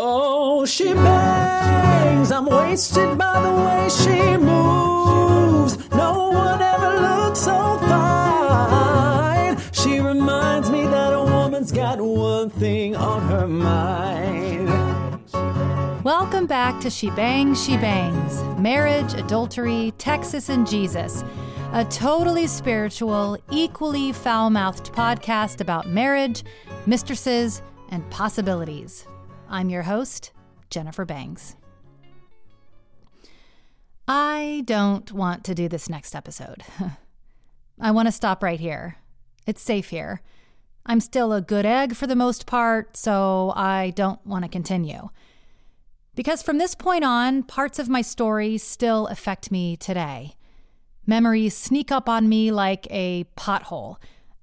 Oh, she bangs. I'm wasted by the way she moves. No one ever looks so fine. She reminds me that a woman's got one thing on her mind. Welcome back to She Bangs, She Bangs. Marriage, adultery, Texas, and Jesus. A totally spiritual, equally foul-mouthed podcast about marriage, mistresses, and possibilities. I'm your host, Jennifer Bangs. I don't want to do this next episode. I want to stop right here. It's safe here. I'm still a good egg for the most part, so I don't want to continue. Because from this point on, parts of my story still affect me today. Memories sneak up on me like a pothole.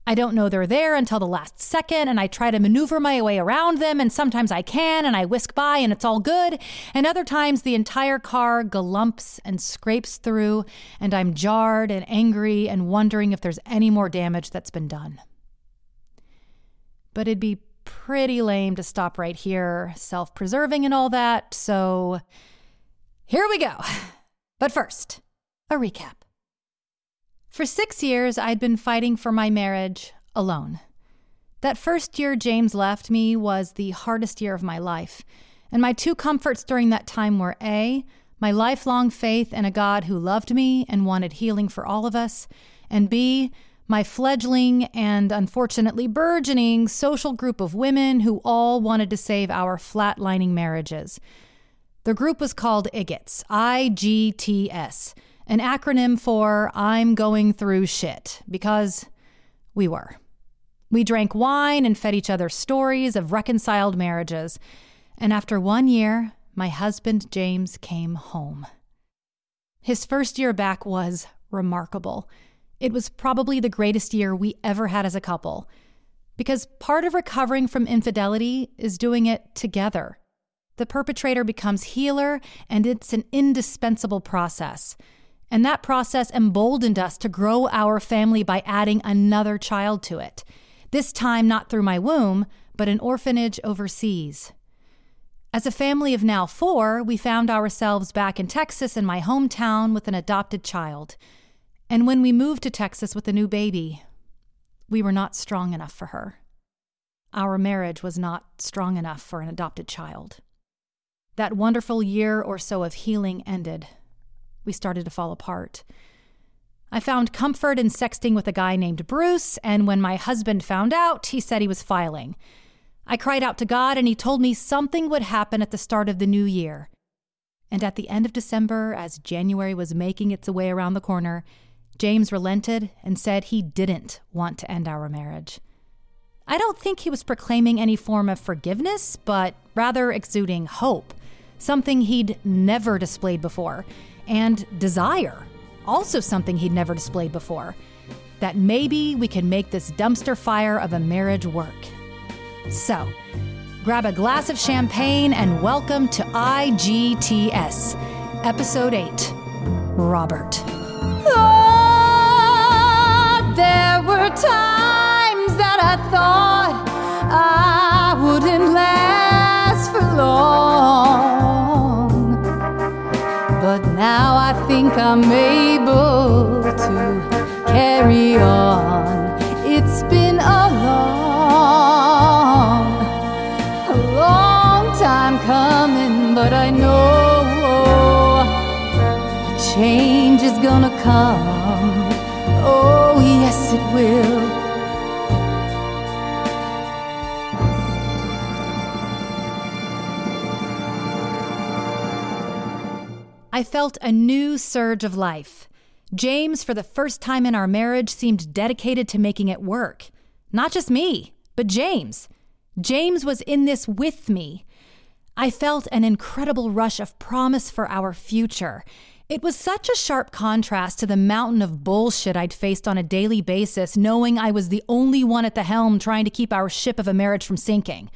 I don't know they're there until the last second, and I try to maneuver my way around them, and sometimes I can, and I whisk by, and it's all good. And other times, the entire car galumps and scrapes through, and I'm jarred and angry and wondering if there's any more damage that's been done. But it'd be pretty lame to stop right here, self-preserving and all that, so here we go. But first, a recap. For 6 years, I'd been fighting for my marriage alone. That first year James left me was the hardest year of my life, and my two comforts during that time were A, my lifelong faith in a God who loved me and wanted healing for all of us, and B, my fledgling and unfortunately burgeoning social group of women who all wanted to save our flatlining marriages. The group was called IGTS, I-G-T-S. An acronym for I'm going through shit, because we were. We drank wine and fed each other stories of reconciled marriages. And after 1 year, my husband James came home. His first year back was remarkable. It was probably the greatest year we ever had as a couple, because part of recovering from infidelity is doing it together. The perpetrator becomes healer, and it's an indispensable process. And that process emboldened us to grow our family by adding another child to it. This time not through my womb, but an orphanage overseas. As a family of now 4, we found ourselves back in Texas in my hometown with an adopted child. And when we moved to Texas with a new baby, we were not strong enough for her. Our marriage was not strong enough for an adopted child. That wonderful year or so of healing ended. We started to fall apart. I found comfort in sexting with a guy named Bruce, and when my husband found out, he said he was filing. I cried out to God, and he told me something would happen at the start of the new year. And at the end of December, as January was making its way around the corner, James relented and said he didn't want to end our marriage. I don't think he was proclaiming any form of forgiveness, but rather exuding hope, something he'd never displayed before. And desire, also something he'd never displayed before, that maybe we can make this dumpster fire of a marriage work. So, grab a glass of champagne and welcome to IGTS, Episode 8, Robert. Oh, there were times that I thought I wouldn't last for long. But now I think I'm able to carry on. It's been a long time coming, but I know a change is gonna come. Oh, yes, it will. I felt a new surge of life. James, for the first time in our marriage, seemed dedicated to making it work. Not just me, but James. James was in this with me. I felt an incredible rush of promise for our future. It was such a sharp contrast to the mountain of bullshit I'd faced on a daily basis, knowing I was the only one at the helm trying to keep our ship of a marriage from sinking.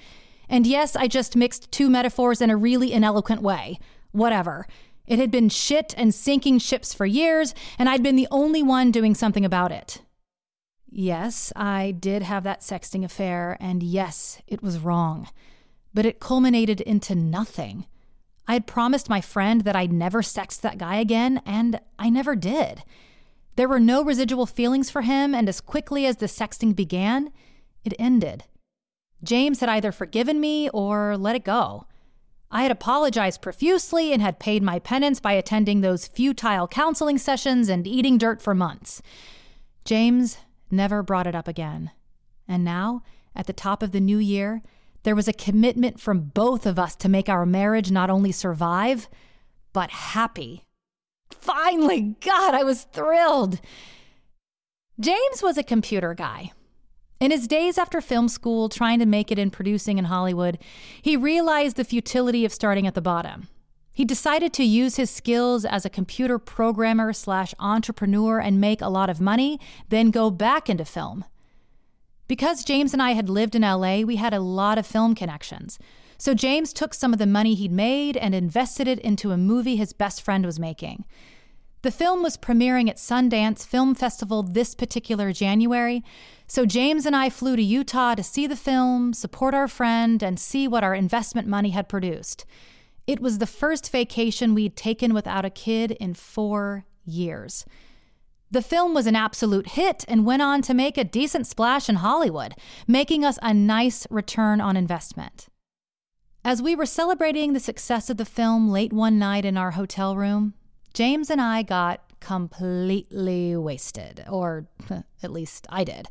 And yes, I just mixed two metaphors in a really ineloquent way. Whatever. It had been shit and sinking ships for years, and I'd been the only one doing something about it. Yes, I did have that sexting affair, and yes, it was wrong. but it culminated into nothing. I had promised my friend that I'd never sext that guy again, and I never did. There were no residual feelings for him, and as quickly as the sexting began, it ended. James had either forgiven me or let it go. I had apologized profusely and had paid my penance by attending those futile counseling sessions and eating dirt for months. James never brought it up again. And now, at the top of the new year, there was a commitment from both of us to make our marriage not only survive, but happy. Finally, God, I was thrilled. James was a computer guy. In his days after film school, trying to make it in producing in Hollywood, he realized the futility of starting at the bottom. He decided to use his skills as a computer programmer / entrepreneur and make a lot of money, then go back into film. Because James and I had lived in LA, we had a lot of film connections. So James took some of the money he'd made and invested it into a movie his best friend was making. The film was premiering at Sundance Film Festival this particular January, so James and I flew to Utah to see the film, support our friend, and see what our investment money had produced. It was the first vacation we'd taken without a kid in 4 years. The film was an absolute hit and went on to make a decent splash in Hollywood, making us a nice return on investment. As we were celebrating the success of the film late one night in our hotel room, James and I got completely wasted, or at least I did.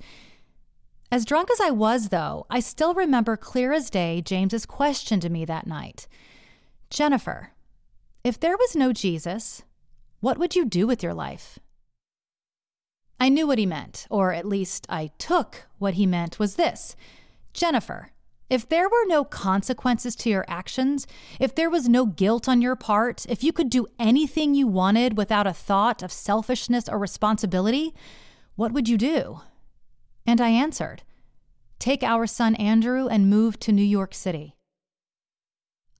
As drunk as I was, though, I still remember clear as day James's question to me that night. Jennifer, if there was no Jesus, what would you do with your life? I knew what he meant, or at least I took what he meant was this. Jennifer, if there were no consequences to your actions, if there was no guilt on your part, if you could do anything you wanted without a thought of selfishness or responsibility, what would you do? And I answered, take our son Andrew and move to New York City.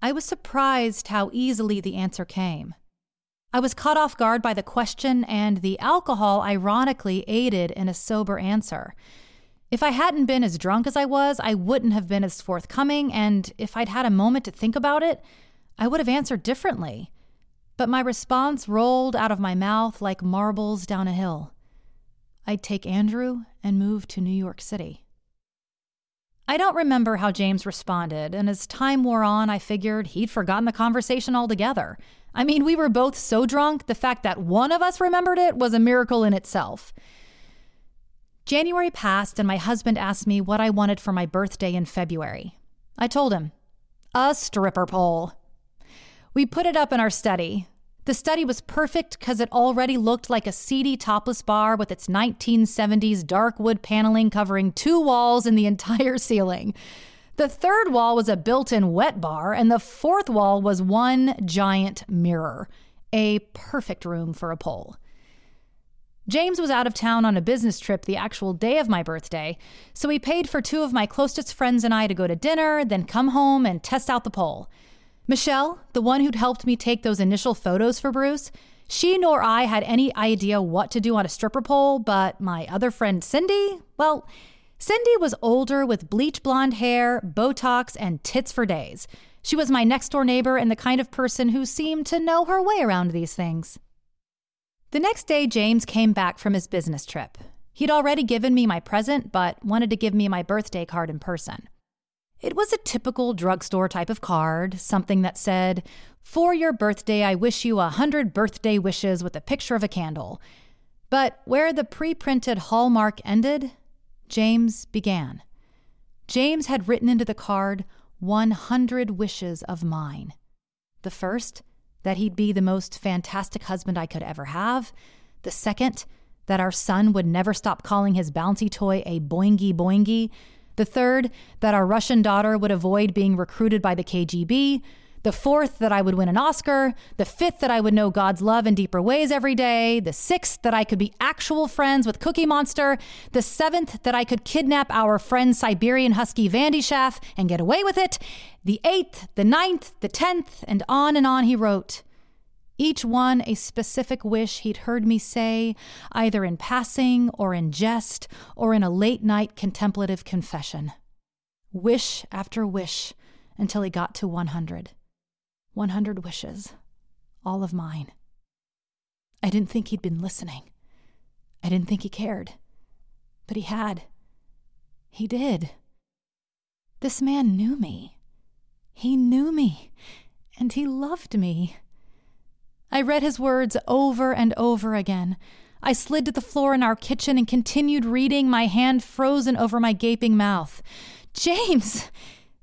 I was surprised how easily the answer came. I was caught off guard by the question, and the alcohol ironically aided in a sober answer. If I hadn't been as drunk as I was, I wouldn't have been as forthcoming, and if I'd had a moment to think about it, I would have answered differently. But my response rolled out of my mouth like marbles down a hill. I'd take Andrew and move to New York City. I don't remember how James responded, and as time wore on, I figured he'd forgotten the conversation altogether. I mean, we were both so drunk, the fact that one of us remembered it was a miracle in itself. January passed and my husband asked me what I wanted for my birthday in February. I told him, a stripper pole. We put it up in our study. The study was perfect because it already looked like a seedy topless bar with its 1970s dark wood paneling covering 2 walls and the entire ceiling. The 3rd wall was a built-in wet bar and the 4th wall was one giant mirror. A perfect room for a pole. James was out of town on a business trip the actual day of my birthday, so he paid for 2 of my closest friends and I to go to dinner, then come home and test out the pole. Michelle, the one who'd helped me take those initial photos for Bruce, she nor I had any idea what to do on a stripper pole, but my other friend Cindy, well, Cindy was older with bleach blonde hair, Botox, and tits for days. She was my next door neighbor and the kind of person who seemed to know her way around these things. The next day, James came back from his business trip. He'd already given me my present, but wanted to give me my birthday card in person. It was a typical drugstore type of card, something that said, "For your birthday, I wish you 100 birthday wishes," with a picture of a candle. But where the pre-printed hallmark ended, James began. James had written into the card 100 wishes of mine. The first, that he'd be the most fantastic husband I could ever have. The second, that our son would never stop calling his bouncy toy a boingy boingy. The third, that our Russian daughter would avoid being recruited by the KGB. The 4th, that I would win an Oscar. The 5th, that I would know God's love in deeper ways every day. The 6th, that I could be actual friends with Cookie Monster. The 7th, that I could kidnap our friend Siberian Husky Vandyshaf and get away with it. The 8th, the 9th, the 10th, and on he wrote. Each one a specific wish he'd heard me say, either in passing or in jest or in a late-night contemplative confession. Wish after wish, until he got to 100. 100 wishes. All of mine. I didn't think he'd been listening. I didn't think he cared. But he had. He did. This man knew me. He knew me. And he loved me. I read his words over and over again. I slid to the floor in our kitchen and continued reading, my hand frozen over my gaping mouth. "James,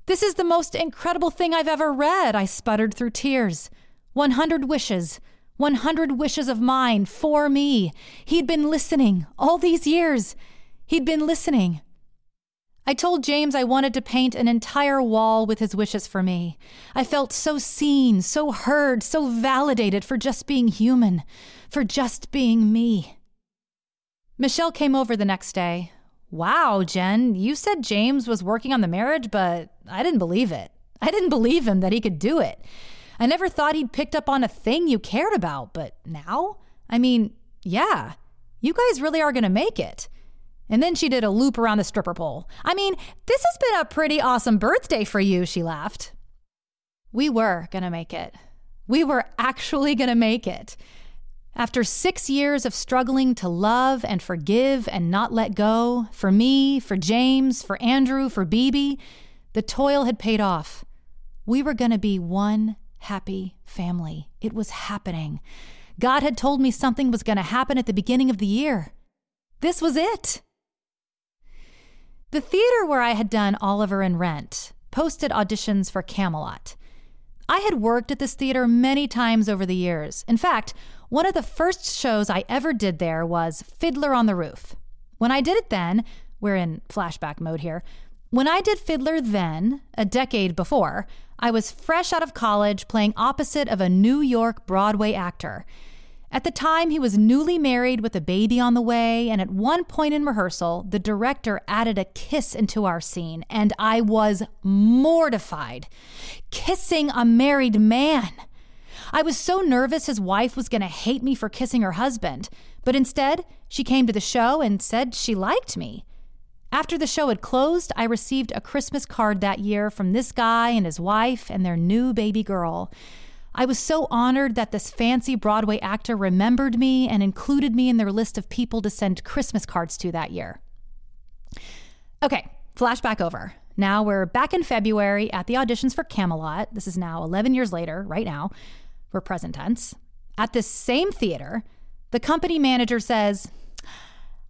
this is the most incredible thing I've ever read," I sputtered through tears. 100 wishes. 100 wishes of mine for me. He'd been listening all these years. He'd been listening. I told James I wanted to paint an entire wall with his wishes for me. I felt so seen, so heard, so validated for just being human, for just being me. Michelle came over the next day. "Wow, Jen, you said James was working on the marriage, but I didn't believe it. I didn't believe him that he could do it. I never thought he'd picked up on a thing you cared about, but now? I mean, yeah, you guys really are going to make it." And then she did a loop around the stripper pole. "I mean, this has been a pretty awesome birthday for you," she laughed. We were gonna make it. We were actually gonna make it. After 6 years of struggling to love and forgive and not let go, for me, for James, for Andrew, for Bibi, the toil had paid off. We were gonna be one happy family. It was happening. God had told me something was gonna happen at the beginning of the year. This was it. The theater where I had done Oliver and Rent posted auditions for Camelot. I had worked at this theater many times over the years. In fact, one of the first shows I ever did there was Fiddler on the Roof. When I did it then, we're in flashback mode here. When I did Fiddler then, a decade before, I was fresh out of college playing opposite of a New York Broadway actor. At the time, he was newly married with a baby on the way, and at one point in rehearsal, the director added a kiss into our scene, and I was mortified. Kissing a married man. I was so nervous his wife was going to hate me for kissing her husband, but instead, she came to the show and said she liked me. After the show had closed, I received a Christmas card that year from this guy and his wife and their new baby girl. I was so honored that this fancy Broadway actor remembered me and included me in their list of people to send Christmas cards to that year. Okay, flashback over. Now we're back in February at the auditions for Camelot. This is now 11 years later, right now. We're present tense. At this same theater, the company manager says,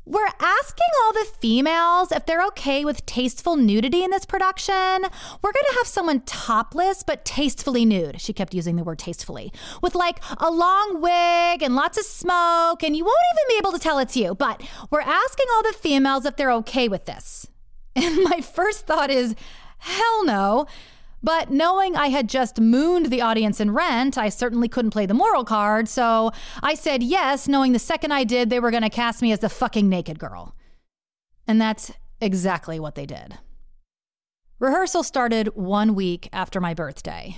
"We're asking all the females if they're okay with tasteful nudity in this production. We're going to have someone topless, but tastefully nude." She kept using the word tastefully. "With like a long wig and lots of smoke, and you won't even be able to tell it's you. But we're asking all the females if they're okay with this." And my first thought is, hell no. But knowing I had just mooned the audience in Rent, I certainly couldn't play the moral card, so I said yes, knowing the second I did, they were going to cast me as the fucking naked girl. And that's exactly what they did. Rehearsal started 1 week after my birthday.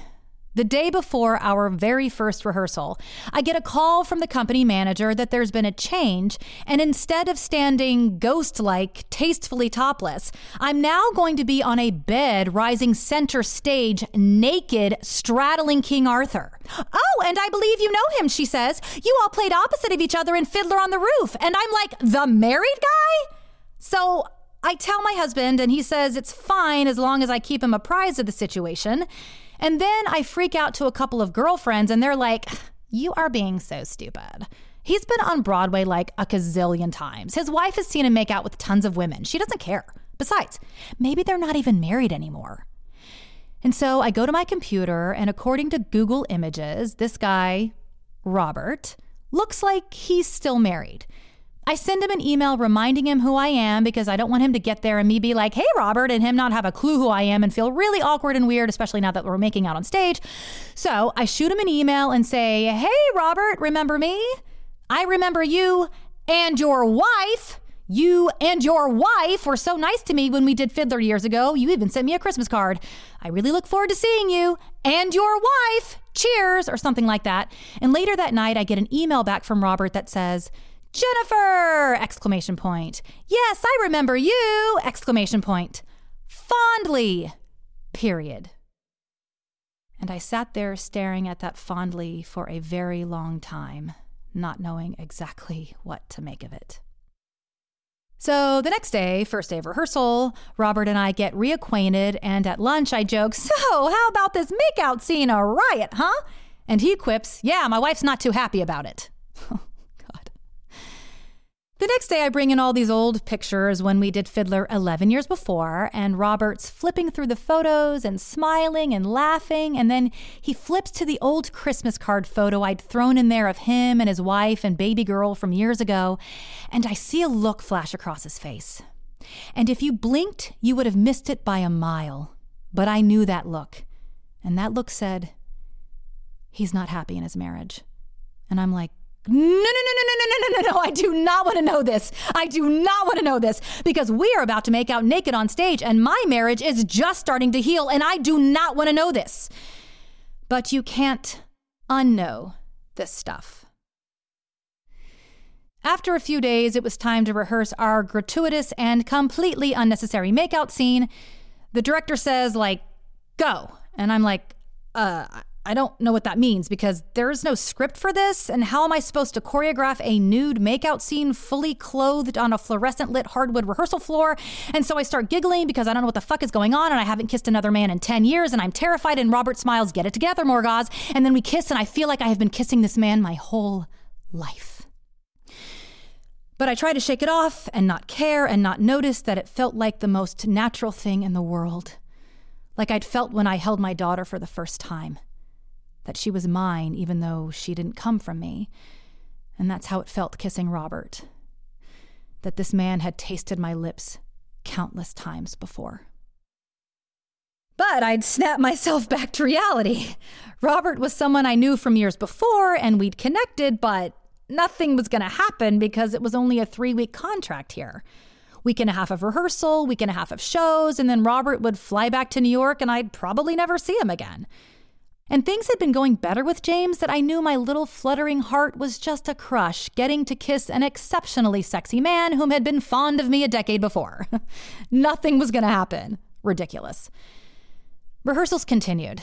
The day before our very first rehearsal, I get a call from the company manager that there's been a change, and instead of standing ghost-like, tastefully topless, I'm now going to be on a bed rising center stage, naked, straddling King Arthur. "Oh, and I believe you know him," she says. "You all played opposite of each other in Fiddler on the Roof." And I'm like, the married guy? So I tell my husband, and he says it's fine as long as I keep him apprised of the situation. And then I freak out to a couple of girlfriends, and they're like, "You are being so stupid. He's been on Broadway like a gazillion times. His wife has seen him make out with tons of women. She doesn't care. Besides, maybe they're not even married anymore." And so I go to my computer, and according to Google Images, this guy, Robert, looks like he's still married. I send him an email reminding him who I am because I don't want him to get there and me be like, "Hey, Robert," and him not have a clue who I am and feel really awkward and weird, especially now that we're making out on stage. So I shoot him an email and say, "Hey, Robert, remember me? I remember you and your wife. You and your wife were so nice to me when we did Fiddler years ago. You even sent me a Christmas card. I really look forward to seeing you and your wife. Cheers," or something like that. And later that night, I get an email back from Robert that says, "Jennifer!" Exclamation point. "Yes, I remember you!" Exclamation point. "Fondly." Period. and I sat there staring at that fondly for a very long time, not knowing exactly what to make of it. So the next day, first day of rehearsal, Robert and I get reacquainted, and at lunch I joke, "So, how about this makeout scene a riot, huh?" And he quips, "Yeah, my wife's not too happy about it." Oh, God. The next day I bring in all these old pictures when we did Fiddler 11 years before, and Robert's flipping through the photos and smiling and laughing, and then he flips to the old Christmas card photo I'd thrown in there of him and his wife and baby girl from years ago, and I see a look flash across his face. And if you blinked, you would have missed it by a mile. But I knew that look. And that look said, he's not happy in his marriage. And I'm like, no, I do not want to know this. I do not want to know this, because we are about to make out naked on stage and my marriage is just starting to heal and I do not want to know this. But you can't unknow this stuff. After a few days, it was time to rehearse our gratuitous and completely unnecessary makeout scene. The director says, like, "Go." And I'm like, I don't know what that means, because there's no script for this, and how am I supposed to choreograph a nude makeout scene fully clothed on a fluorescent lit hardwood rehearsal floor? And so I start giggling because I don't know what the fuck is going on, and I haven't kissed another man in 10 years, and I'm terrified, and Robert smiles, "Get it together, Morgaz." And then we kiss, and I feel like I have been kissing this man my whole life. But I try to shake it off and not care and not notice that it felt like the most natural thing in the world. Like I'd felt when I held my daughter for the first time. That she was mine, even though she didn't come from me. And that's how it felt kissing Robert. That this man had tasted my lips countless times before. But I'd snap myself back to reality. Robert was someone I knew from years before, and we'd connected, but nothing was going to happen because it was only a 3-week contract here. Week and a half of rehearsal, week and a half of shows, and then Robert would fly back to New York, and I'd probably never see him again. And things had been going better with James that I knew my little fluttering heart was just a crush, getting to kiss an exceptionally sexy man whom had been fond of me a decade before. Nothing was going to happen. Ridiculous. Rehearsals continued.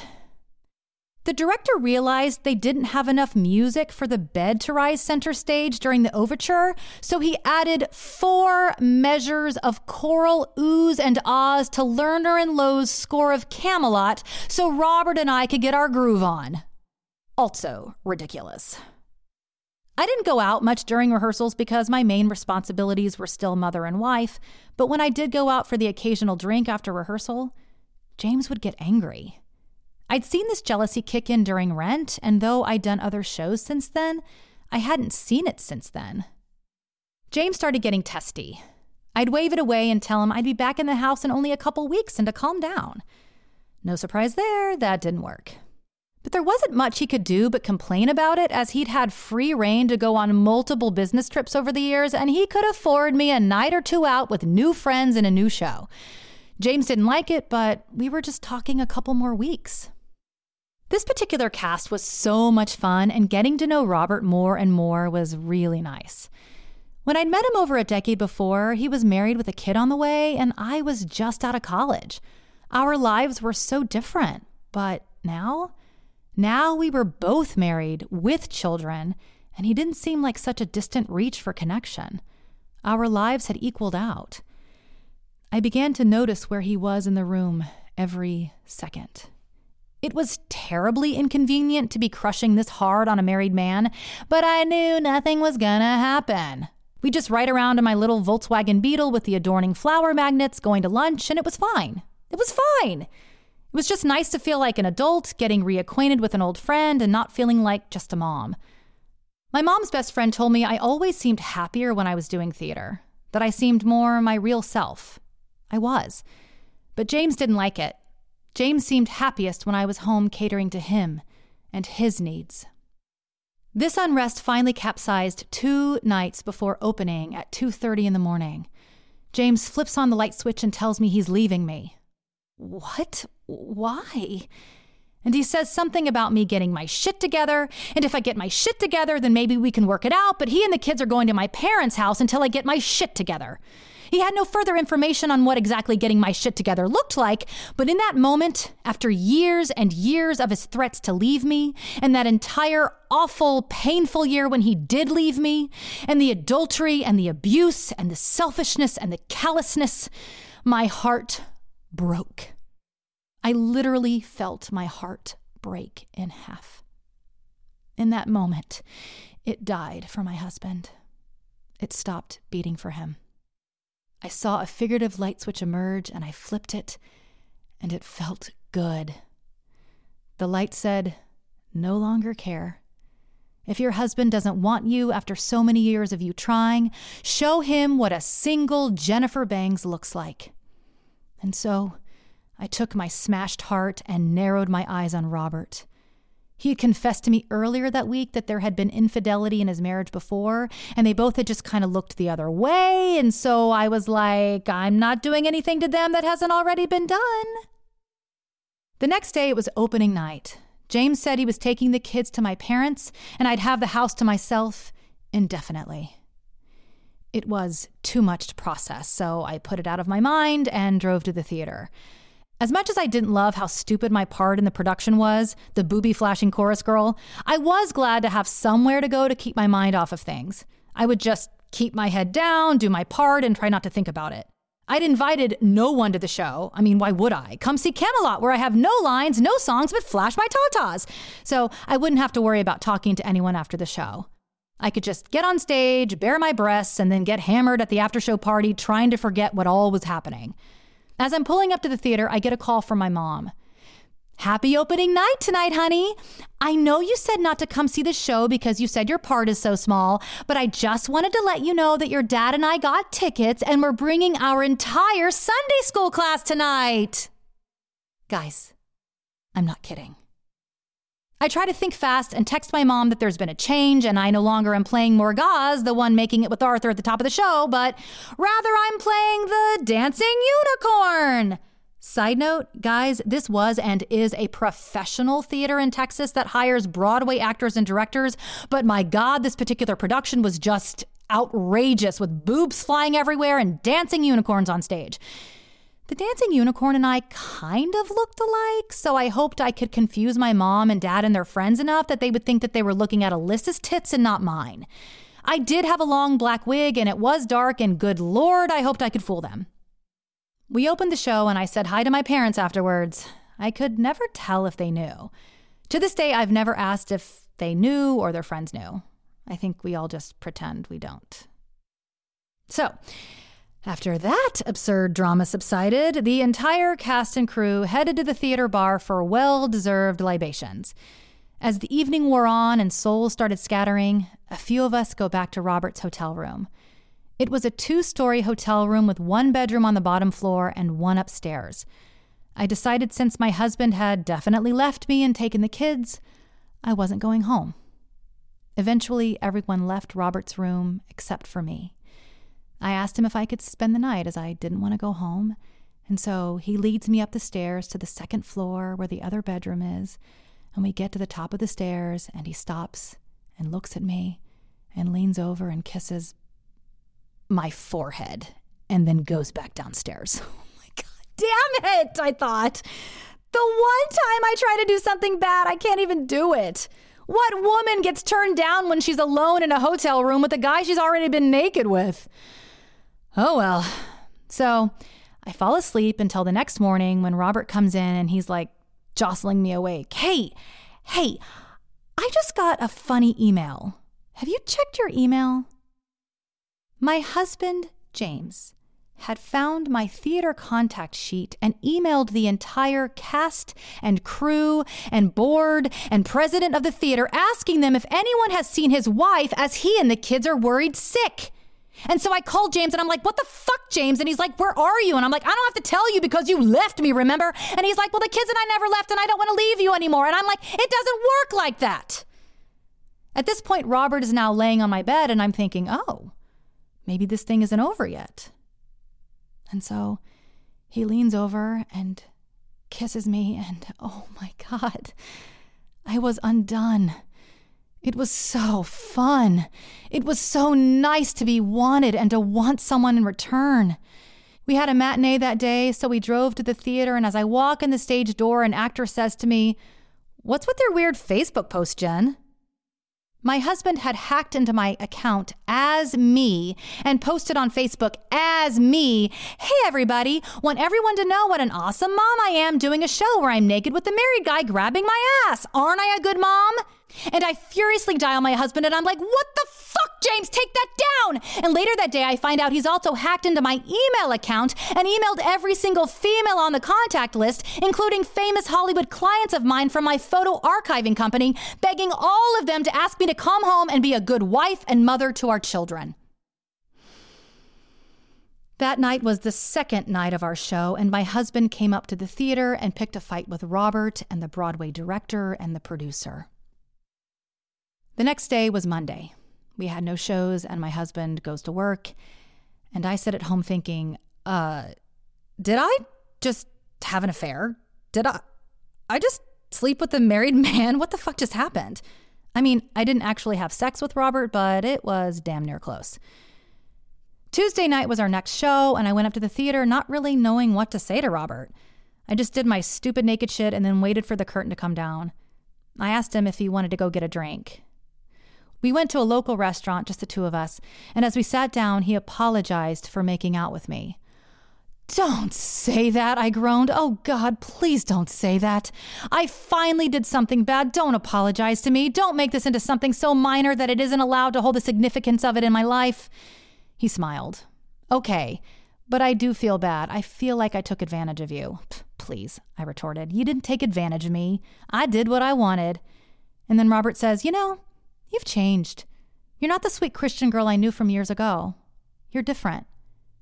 The director realized they didn't have enough music for the bed to rise center stage during the overture, so he added 4 measures of choral oohs and ahs to Lerner and Lowe's score of Camelot so Robert and I could get our groove on. Also ridiculous. I didn't go out much during rehearsals because my main responsibilities were still mother and wife, but when I did go out for the occasional drink after rehearsal, James would get angry. I'd seen this jealousy kick in during Rent, and though I'd done other shows since then, I hadn't seen it since then. James started getting testy. I'd wave it away and tell him I'd be back in the house in only a couple weeks and to calm down. No surprise there, that didn't work. But there wasn't much he could do but complain about it, as he'd had free rein to go on multiple business trips over the years, and he could afford me a night or two out with new friends and a new show. James didn't like it, but we were just talking a couple more weeks. This particular cast was so much fun, and getting to know Robert more and more was really nice. When I'd met him over a decade before, he was married with a kid on the way, and I was just out of college. Our lives were so different, but now we were both married with children, and he didn't seem like such a distant reach for connection. Our lives had equaled out. I began to notice where he was in the room every second. It was terribly inconvenient to be crushing this hard on a married man, but I knew nothing was gonna happen. We just ride around in my little Volkswagen Beetle with the adorning flower magnets, going to lunch, and it was fine. It was fine. It was just nice to feel like an adult, getting reacquainted with an old friend and not feeling like just a mom. My mom's best friend told me I always seemed happier when I was doing theater, that I seemed more my real self. I was. But James didn't like it. James seemed happiest when I was home catering to him and his needs. This unrest finally capsized 2 nights before opening at 2:30 in the morning. James flips on the light switch and tells me he's leaving me. What? Why? And he says something about me getting my shit together. And if I get my shit together, then maybe we can work it out. But he and the kids are going to my parents' house until I get my shit together. He had no further information on what exactly getting my shit together looked like. But in that moment, after years and years of his threats to leave me, and that entire awful, painful year when he did leave me, and the adultery and the abuse and the selfishness and the callousness, my heart broke. I literally felt my heart break in half. In that moment, it died for my husband. It stopped beating for him. I saw a figurative light switch emerge, and I flipped it, and it felt good. The light said, "No longer care. If your husband doesn't want you after so many years of you trying, show him what a single Jennifer Bangs looks like." And so I took my smashed heart and narrowed my eyes on Robert. He had confessed to me earlier that week that there had been infidelity in his marriage before, and they both had just kind of looked the other way, and so I was like, I'm not doing anything to them that hasn't already been done. The next day, it was opening night. James said he was taking the kids to my parents, and I'd have the house to myself indefinitely. It was too much to process, so I put it out of my mind and drove to the theater. As much as I didn't love how stupid my part in the production was, the booby-flashing chorus girl, I was glad to have somewhere to go to keep my mind off of things. I would just keep my head down, do my part, and try not to think about it. I'd invited no one to the show. I mean, why would I? Come see Camelot, where I have no lines, no songs, but flash my tatas. So I wouldn't have to worry about talking to anyone after the show. I could just get on stage, bare my breasts, and then get hammered at the after-show party trying to forget what all was happening. As I'm pulling up to the theater, I get a call from my mom. "Happy opening night tonight, honey. I know you said not to come see the show because you said your part is so small, but I just wanted to let you know that your dad and I got tickets and we're bringing our entire Sunday school class tonight." Guys, I'm not kidding. I try to think fast and text my mom that there's been a change and I no longer am playing Morgaz, the one making it with Arthur at the top of the show, but rather I'm playing the dancing unicorn. Side note, guys, this was and is a professional theater in Texas that hires Broadway actors and directors, but my God, this particular production was just outrageous with boobs flying everywhere and dancing unicorns on stage. The dancing unicorn and I kind of looked alike, so I hoped I could confuse my mom and dad and their friends enough that they would think that they were looking at Alyssa's tits and not mine. I did have a long black wig, and it was dark, and good Lord, I hoped I could fool them. We opened the show, and I said hi to my parents afterwards. I could never tell if they knew. To this day, I've never asked if they knew or their friends knew. I think we all just pretend we don't. So, after that absurd drama subsided, the entire cast and crew headed to the theater bar for well-deserved libations. As the evening wore on and souls started scattering, a few of us go back to Robert's hotel room. It was a 2-story hotel room with one bedroom on the bottom floor and one upstairs. I decided since my husband had definitely left me and taken the kids, I wasn't going home. Eventually, everyone left Robert's room except for me. I asked him if I could spend the night as I didn't want to go home, and so he leads me up the stairs to the second floor where the other bedroom is, and we get to the top of the stairs, and he stops and looks at me and leans over and kisses my forehead and then goes back downstairs. Oh my God, damn it, I thought. The one time I try to do something bad, I can't even do it. What woman gets turned down when she's alone in a hotel room with a guy she's already been naked with? Oh, well. So I fall asleep until the next morning when Robert comes in and he's like jostling me awake. Hey, I just got a funny email. Have you checked your email? My husband, James, had found my theater contact sheet and emailed the entire cast and crew and board and president of the theater asking them if anyone has seen his wife as he and the kids are worried sick. And so I called James and I'm like, "What the fuck, James?" And he's like, "Where are you?" And I'm like, "I don't have to tell you because you left me, remember?" And he's like, "Well, the kids and I never left and I don't want to leave you anymore." And I'm like, it doesn't work like that. At this point, Robert is now laying on my bed and I'm thinking, oh, maybe this thing isn't over yet. And so he leans over and kisses me, and oh my God, I was undone. It was so fun. It was so nice to be wanted and to want someone in return. We had a matinee that day, so we drove to the theater, and as I walk in the stage door, an actor says to me, "What's with their weird Facebook post, Jen?" My husband had hacked into my account as me and posted on Facebook as me, "Hey everybody, want everyone to know what an awesome mom I am doing a show where I'm naked with the married guy grabbing my ass. Aren't I a good mom?" And I furiously dial my husband and I'm like, "What the fuck, James, take that down." And later that day, I find out he's also hacked into my email account and emailed every single female on the contact list, including famous Hollywood clients of mine from my photo archiving company, begging all of them to ask me to come home and be a good wife and mother to our children. That night was the second night of our show, and my husband came up to the theater and picked a fight with Robert and the Broadway director and the producer. The next day was Monday. We had no shows, and my husband goes to work, and I sit at home thinking, did I just have an affair? Did I just sleep with a married man? What the fuck just happened? I mean, I didn't actually have sex with Robert, but it was damn near close. Tuesday night was our next show, and I went up to the theater not really knowing what to say to Robert. I just did my stupid naked shit and then waited for the curtain to come down. I asked him if he wanted to go get a drink. We went to a local restaurant, just the two of us, and as we sat down, he apologized for making out with me. "Don't say that," I groaned. "Oh, God, please don't say that. I finally did something bad. Don't apologize to me. Don't make this into something so minor that it isn't allowed to hold the significance of it in my life." He smiled. "Okay, but I do feel bad. I feel like I took advantage of you." "Please," I retorted. "You didn't take advantage of me. I did what I wanted." And then Robert says, "You know, you've changed. You're not the sweet Christian girl I knew from years ago. You're different.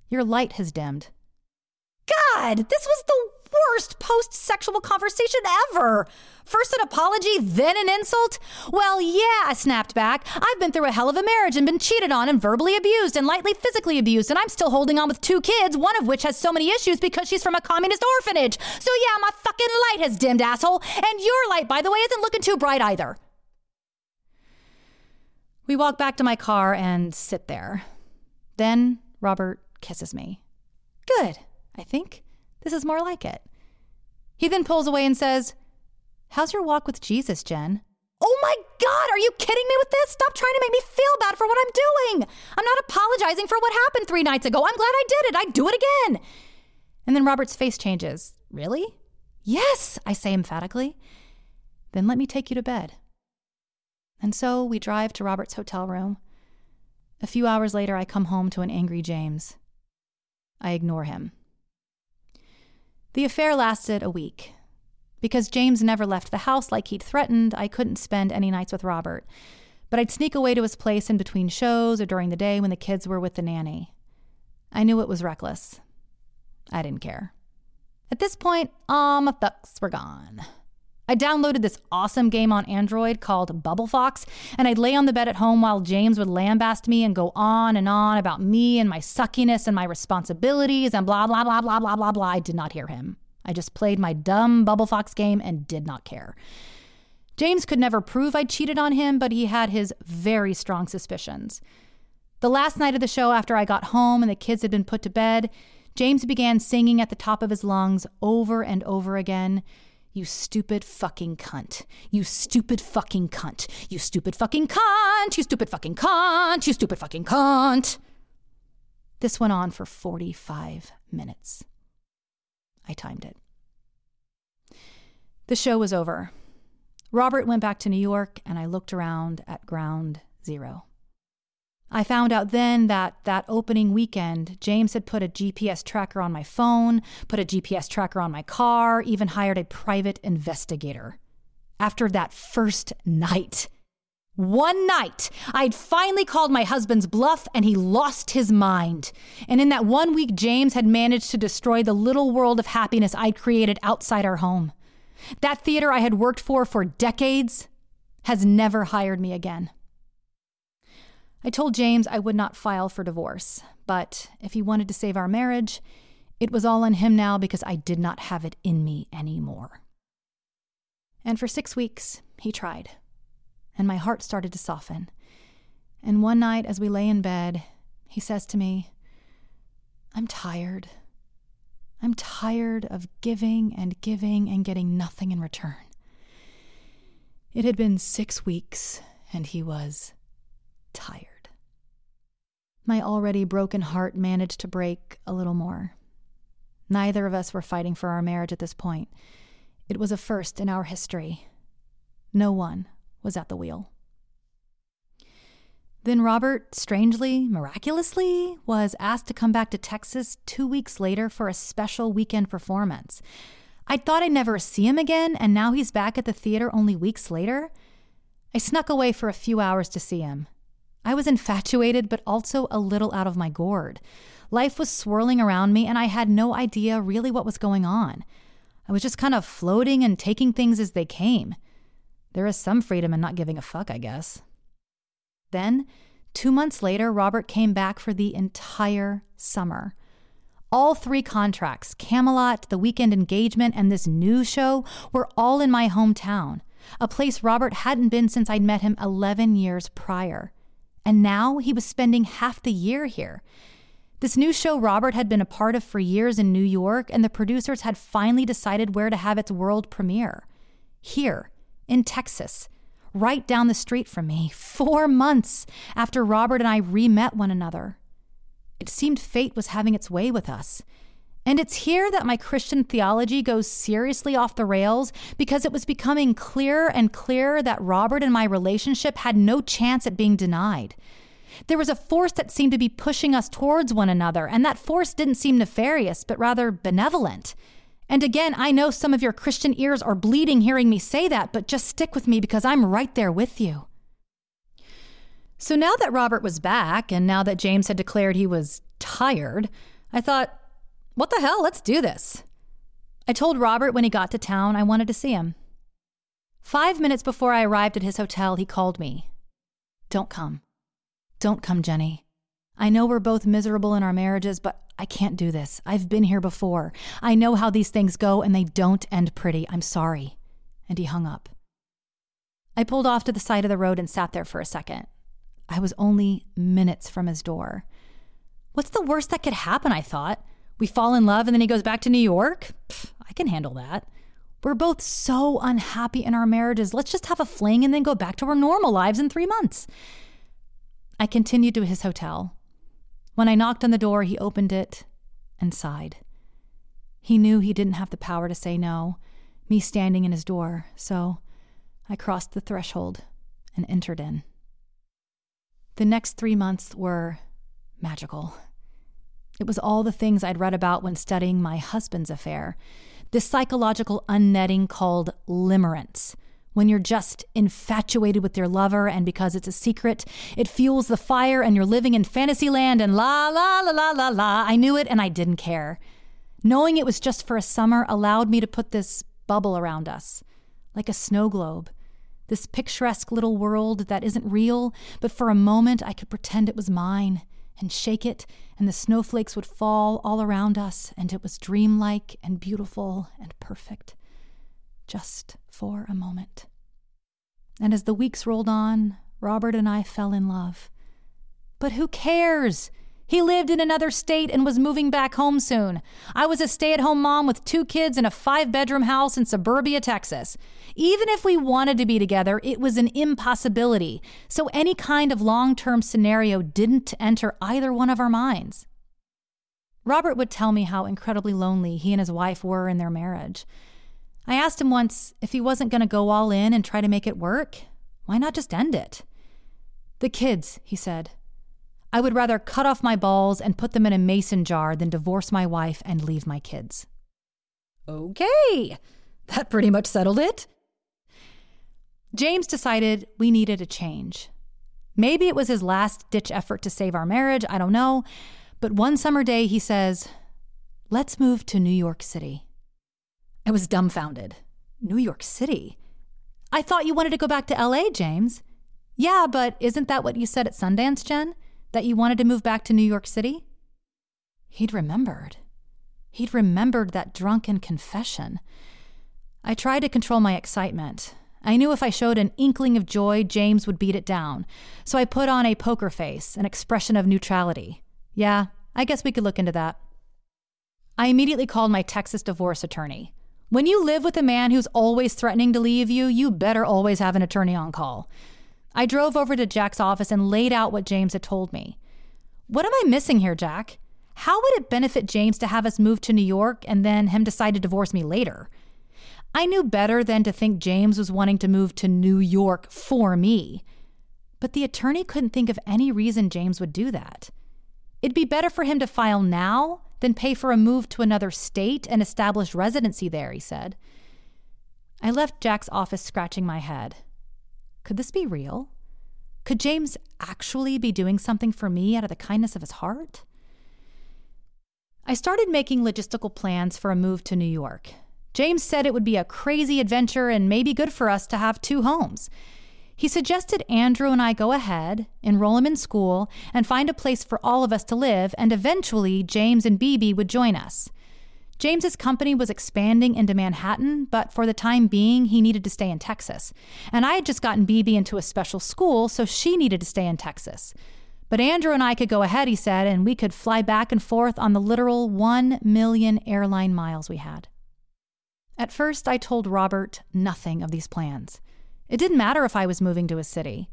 Your light has dimmed." God, this was the worst post-sexual conversation ever. First an apology, then an insult? "Well, yeah," I snapped back. "I've been through a hell of a marriage and been cheated on and verbally abused and lightly physically abused, and I'm still holding on with two kids, one of which has so many issues because she's from a communist orphanage. So yeah, my fucking light has dimmed, asshole. And your light, by the way, isn't looking too bright either." We walk back to my car and sit there. Then Robert kisses me. "Good, I think. This is more like it." He then pulls away and says, "How's your walk with Jesus, Jen?" Oh my God, are you kidding me with this? Stop trying to make me feel bad for what I'm doing. I'm not apologizing for what happened 3 nights ago. I'm glad I did it. I'd do it again. And then Robert's face changes. "Really?" "Yes," I say emphatically. "Then let me take you to bed." And so we drive to Robert's hotel room. A few hours later, I come home to an angry James. I ignore him. The affair lasted a week. Because James never left the house like he'd threatened, I couldn't spend any nights with Robert. But I'd sneak away to his place in between shows or during the day when the kids were with the nanny. I knew it was reckless. I didn't care. At this point, all my fucks were gone. I downloaded this awesome game on Android called Bubble Fox, and I'd lay on the bed at home while James would lambaste me and go on and on about me and my suckiness and my responsibilities and blah, blah, blah, blah, blah, blah, blah. I did not hear him. I just played my dumb Bubble Fox game and did not care. James could never prove I cheated on him, but he had his very strong suspicions. The last night of the show, after I got home and the kids had been put to bed, James began singing at the top of his lungs over and over again, "You stupid fucking cunt. You stupid fucking cunt. You stupid fucking cunt. You stupid fucking cunt. You stupid fucking cunt." This went on for 45 minutes. I timed it. The show was over. Robert went back to New York, and I looked around at ground zero. I found out then that opening weekend, James had put a GPS tracker on my phone, put a GPS tracker on my car, even hired a private investigator. After that first night, one night, I'd finally called my husband's bluff and he lost his mind. And in that 1 week, James had managed to destroy the little world of happiness I'd created outside our home. That theater I had worked for decades has never hired me again. I told James I would not file for divorce, but if he wanted to save our marriage, It was all on him now because I did not have it in me anymore. And for 6 weeks, he tried, and my heart started to soften. And one night as we lay in bed, he says to me, "I'm tired. I'm tired of giving and giving and getting nothing in return." It had been 6 weeks, and he was tired. My already broken heart managed to break a little more. Neither of us were fighting for our marriage at this point. It was a first in our history. No one was at the wheel. Then Robert, strangely, miraculously, was asked to come back to Texas 2 weeks later for a special weekend performance. I thought I'd never see him again, and now he's back at the theater only weeks later. I snuck away for a few hours to see him. I was infatuated, but also a little out of my gourd. Life was swirling around me, and I had no idea really what was going on. I was just kind of floating and taking things as they came. There is some freedom in not giving a fuck, I guess. Then, 2 months later, Robert came back for the entire summer. All 3 contracts, Camelot, the weekend engagement, and this new show, were all in my hometown, a place Robert hadn't been since I'd met him 11 years prior. And now he was spending half the year here. This new show Robert had been a part of for years in New York, and the producers had finally decided where to have its world premiere. Here, in Texas, right down the street from me, 4 months after Robert and I re-met one another. It seemed fate was having its way with us. And it's here that my Christian theology goes seriously off the rails, because it was becoming clearer and clearer that Robert and my relationship had no chance at being denied. There was a force that seemed to be pushing us towards one another, and that force didn't seem nefarious, but rather benevolent. And again, I know some of your Christian ears are bleeding hearing me say that, but just stick with me because I'm right there with you. So now that Robert was back, and now that James had declared he was tired, I thought, what the hell? Let's do this. I told Robert when he got to town I wanted to see him. 5 minutes before I arrived at his hotel, he called me. "Don't come. Don't come, Jenny. I know we're both miserable in our marriages, but I can't do this. I've been here before. I know how these things go, and they don't end pretty. I'm sorry." And he hung up. I pulled off to the side of the road and sat there for a second. I was only minutes from his door. What's the worst that could happen, I thought. We fall in love and then he goes back to New York? I can handle that. We're both so unhappy in our marriages. Let's just have a fling and then go back to our normal lives in 3 months. I continued to his hotel. When I knocked on the door, he opened it and sighed. He knew he didn't have the power to say no, me standing in his door, so I crossed the threshold and entered in. The next 3 months were magical. It was all the things I'd read about when studying my husband's affair. This psychological unnetting called limerence. When you're just infatuated with your lover, and because it's a secret, it fuels the fire and you're living in fantasy land and la, la, la, la, la, la. I knew it and I didn't care. Knowing it was just for a summer allowed me to put this bubble around us, like a snow globe. This picturesque little world that isn't real, but for a moment I could pretend it was mine and shake it, and the snowflakes would fall all around us, and it was dreamlike and beautiful and perfect. Just for a moment. And as the weeks rolled on, Robert and I fell in love. But who cares? He lived in another state and was moving back home soon. I was a stay-at-home mom with 2 kids in a 5-bedroom house in suburbia, Texas. Even if we wanted to be together, it was an impossibility. So any kind of long-term scenario didn't enter either one of our minds. Robert would tell me how incredibly lonely he and his wife were in their marriage. I asked him once if he wasn't going to go all in and try to make it work, why not just end it? "The kids," he said. "I would rather cut off my balls and put them in a mason jar than divorce my wife and leave my kids." Okay, that pretty much settled it. James decided we needed a change. Maybe it was his last-ditch effort to save our marriage, I don't know, but one summer day he says, "Let's move to New York City." I was dumbfounded. New York City? "I thought you wanted to go back to LA, James." "Yeah, but isn't that what you said at Sundance, Jen? That you wanted to move back to New York City?" He'd remembered. He'd remembered that drunken confession. I tried to control my excitement. I knew if I showed an inkling of joy, James would beat it down. So I put on a poker face, an expression of neutrality. Yeah, I guess we could look into that. I immediately called my Texas divorce attorney. When you live with a man who's always threatening to leave you, you better always have an attorney on call. I drove over to Jack's office and laid out what James had told me. What am I missing here, Jack? How would it benefit James to have us move to New York and then him decide to divorce me later? I knew better than to think James was wanting to move to New York for me. But the attorney couldn't think of any reason James would do that. It'd be better for him to file now than pay for a move to another state and establish residency there, he said. I left Jack's office scratching my head. Could this be real? Could James actually be doing something for me out of the kindness of his heart? I started making logistical plans for a move to New York. James said it would be a crazy adventure and maybe good for us to have two homes. He suggested Andrew and I go ahead, enroll him in school, and find a place for all of us to live, and eventually James and Bibi would join us. James's company was expanding into Manhattan, but for the time being, he needed to stay in Texas. And I had just gotten Bibi into a special school, so she needed to stay in Texas. But Andrew and I could go ahead, he said, and we could fly back and forth on the literal 1 million airline miles we had. At first, I told Robert nothing of these plans. It didn't matter if I was moving to a city,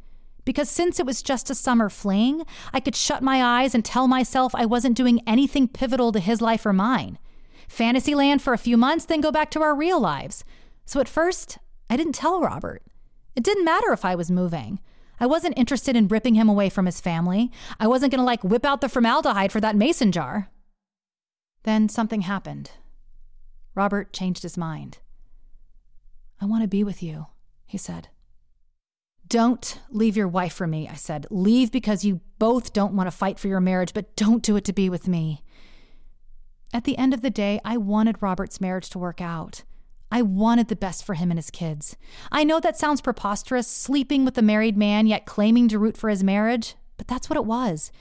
because since it was just a summer fling, I could shut my eyes and tell myself I wasn't doing anything pivotal to his life or mine. Fantasyland for a few months, then go back to our real lives. So at first, I didn't tell Robert. It didn't matter if I was moving. I wasn't interested in ripping him away from his family. I wasn't going to whip out the formaldehyde for that mason jar. Then something happened. Robert changed his mind. I want to be with you, he said. Don't leave your wife for me, I said. Leave because you both don't want to fight for your marriage, but don't do it to be with me. At the end of the day, I wanted Robert's marriage to work out. I wanted the best for him and his kids. I know that sounds preposterous, sleeping with a married man yet claiming to root for his marriage, but that's what it was.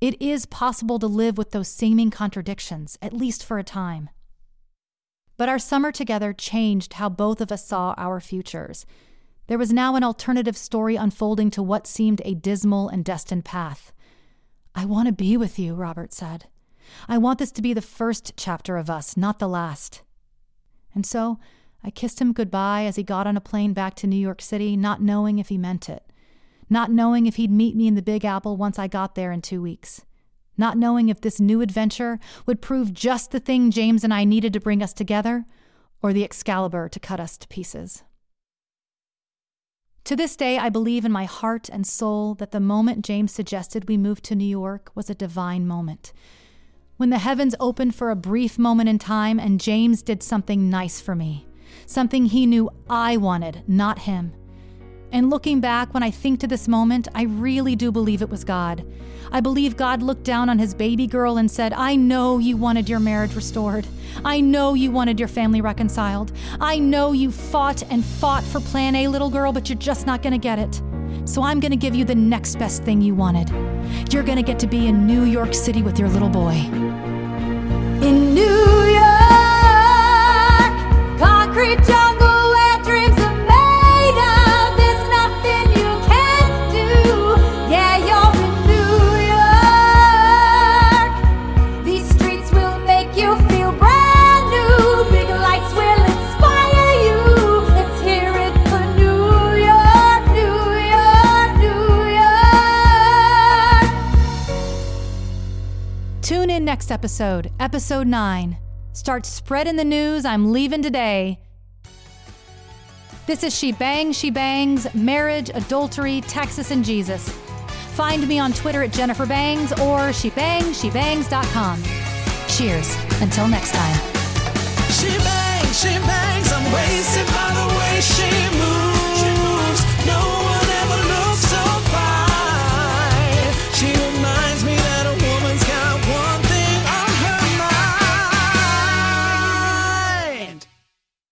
It is possible to live with those seeming contradictions, at least for a time. But our summer together changed how both of us saw our futures. There was now an alternative story unfolding to what seemed a dismal and destined path. I want to be with you, Robert said. I want this to be the first chapter of us, not the last. And so I kissed him goodbye as he got on a plane back to New York City, not knowing if he meant it. Not knowing if he'd meet me in the Big Apple once I got there in 2 weeks. Not knowing if this new adventure would prove just the thing James and I needed to bring us together, or the Excalibur to cut us to pieces. To this day, I believe in my heart and soul that the moment James suggested we move to New York was a divine moment. When the heavens opened for a brief moment in time and James did something nice for me, something he knew I wanted, not him. And looking back, when I think to this moment, I really do believe it was God. I believe God looked down on his baby girl and said, I know you wanted your marriage restored. I know you wanted your family reconciled. I know you fought and fought for Plan A, little girl, but you're just not going to get it. So I'm going to give you the next best thing you wanted. You're going to get to be in New York City with your little boy. In New York, concrete jungle. Next episode, episode 9. Start spreading the news, I'm leaving today. This is She Bangs, Marriage, Adultery, Texas, and Jesus. Find me on Twitter at Jennifer Bangs or shebangs.com. Cheers, until next time. She bangs, I'm wasting my life.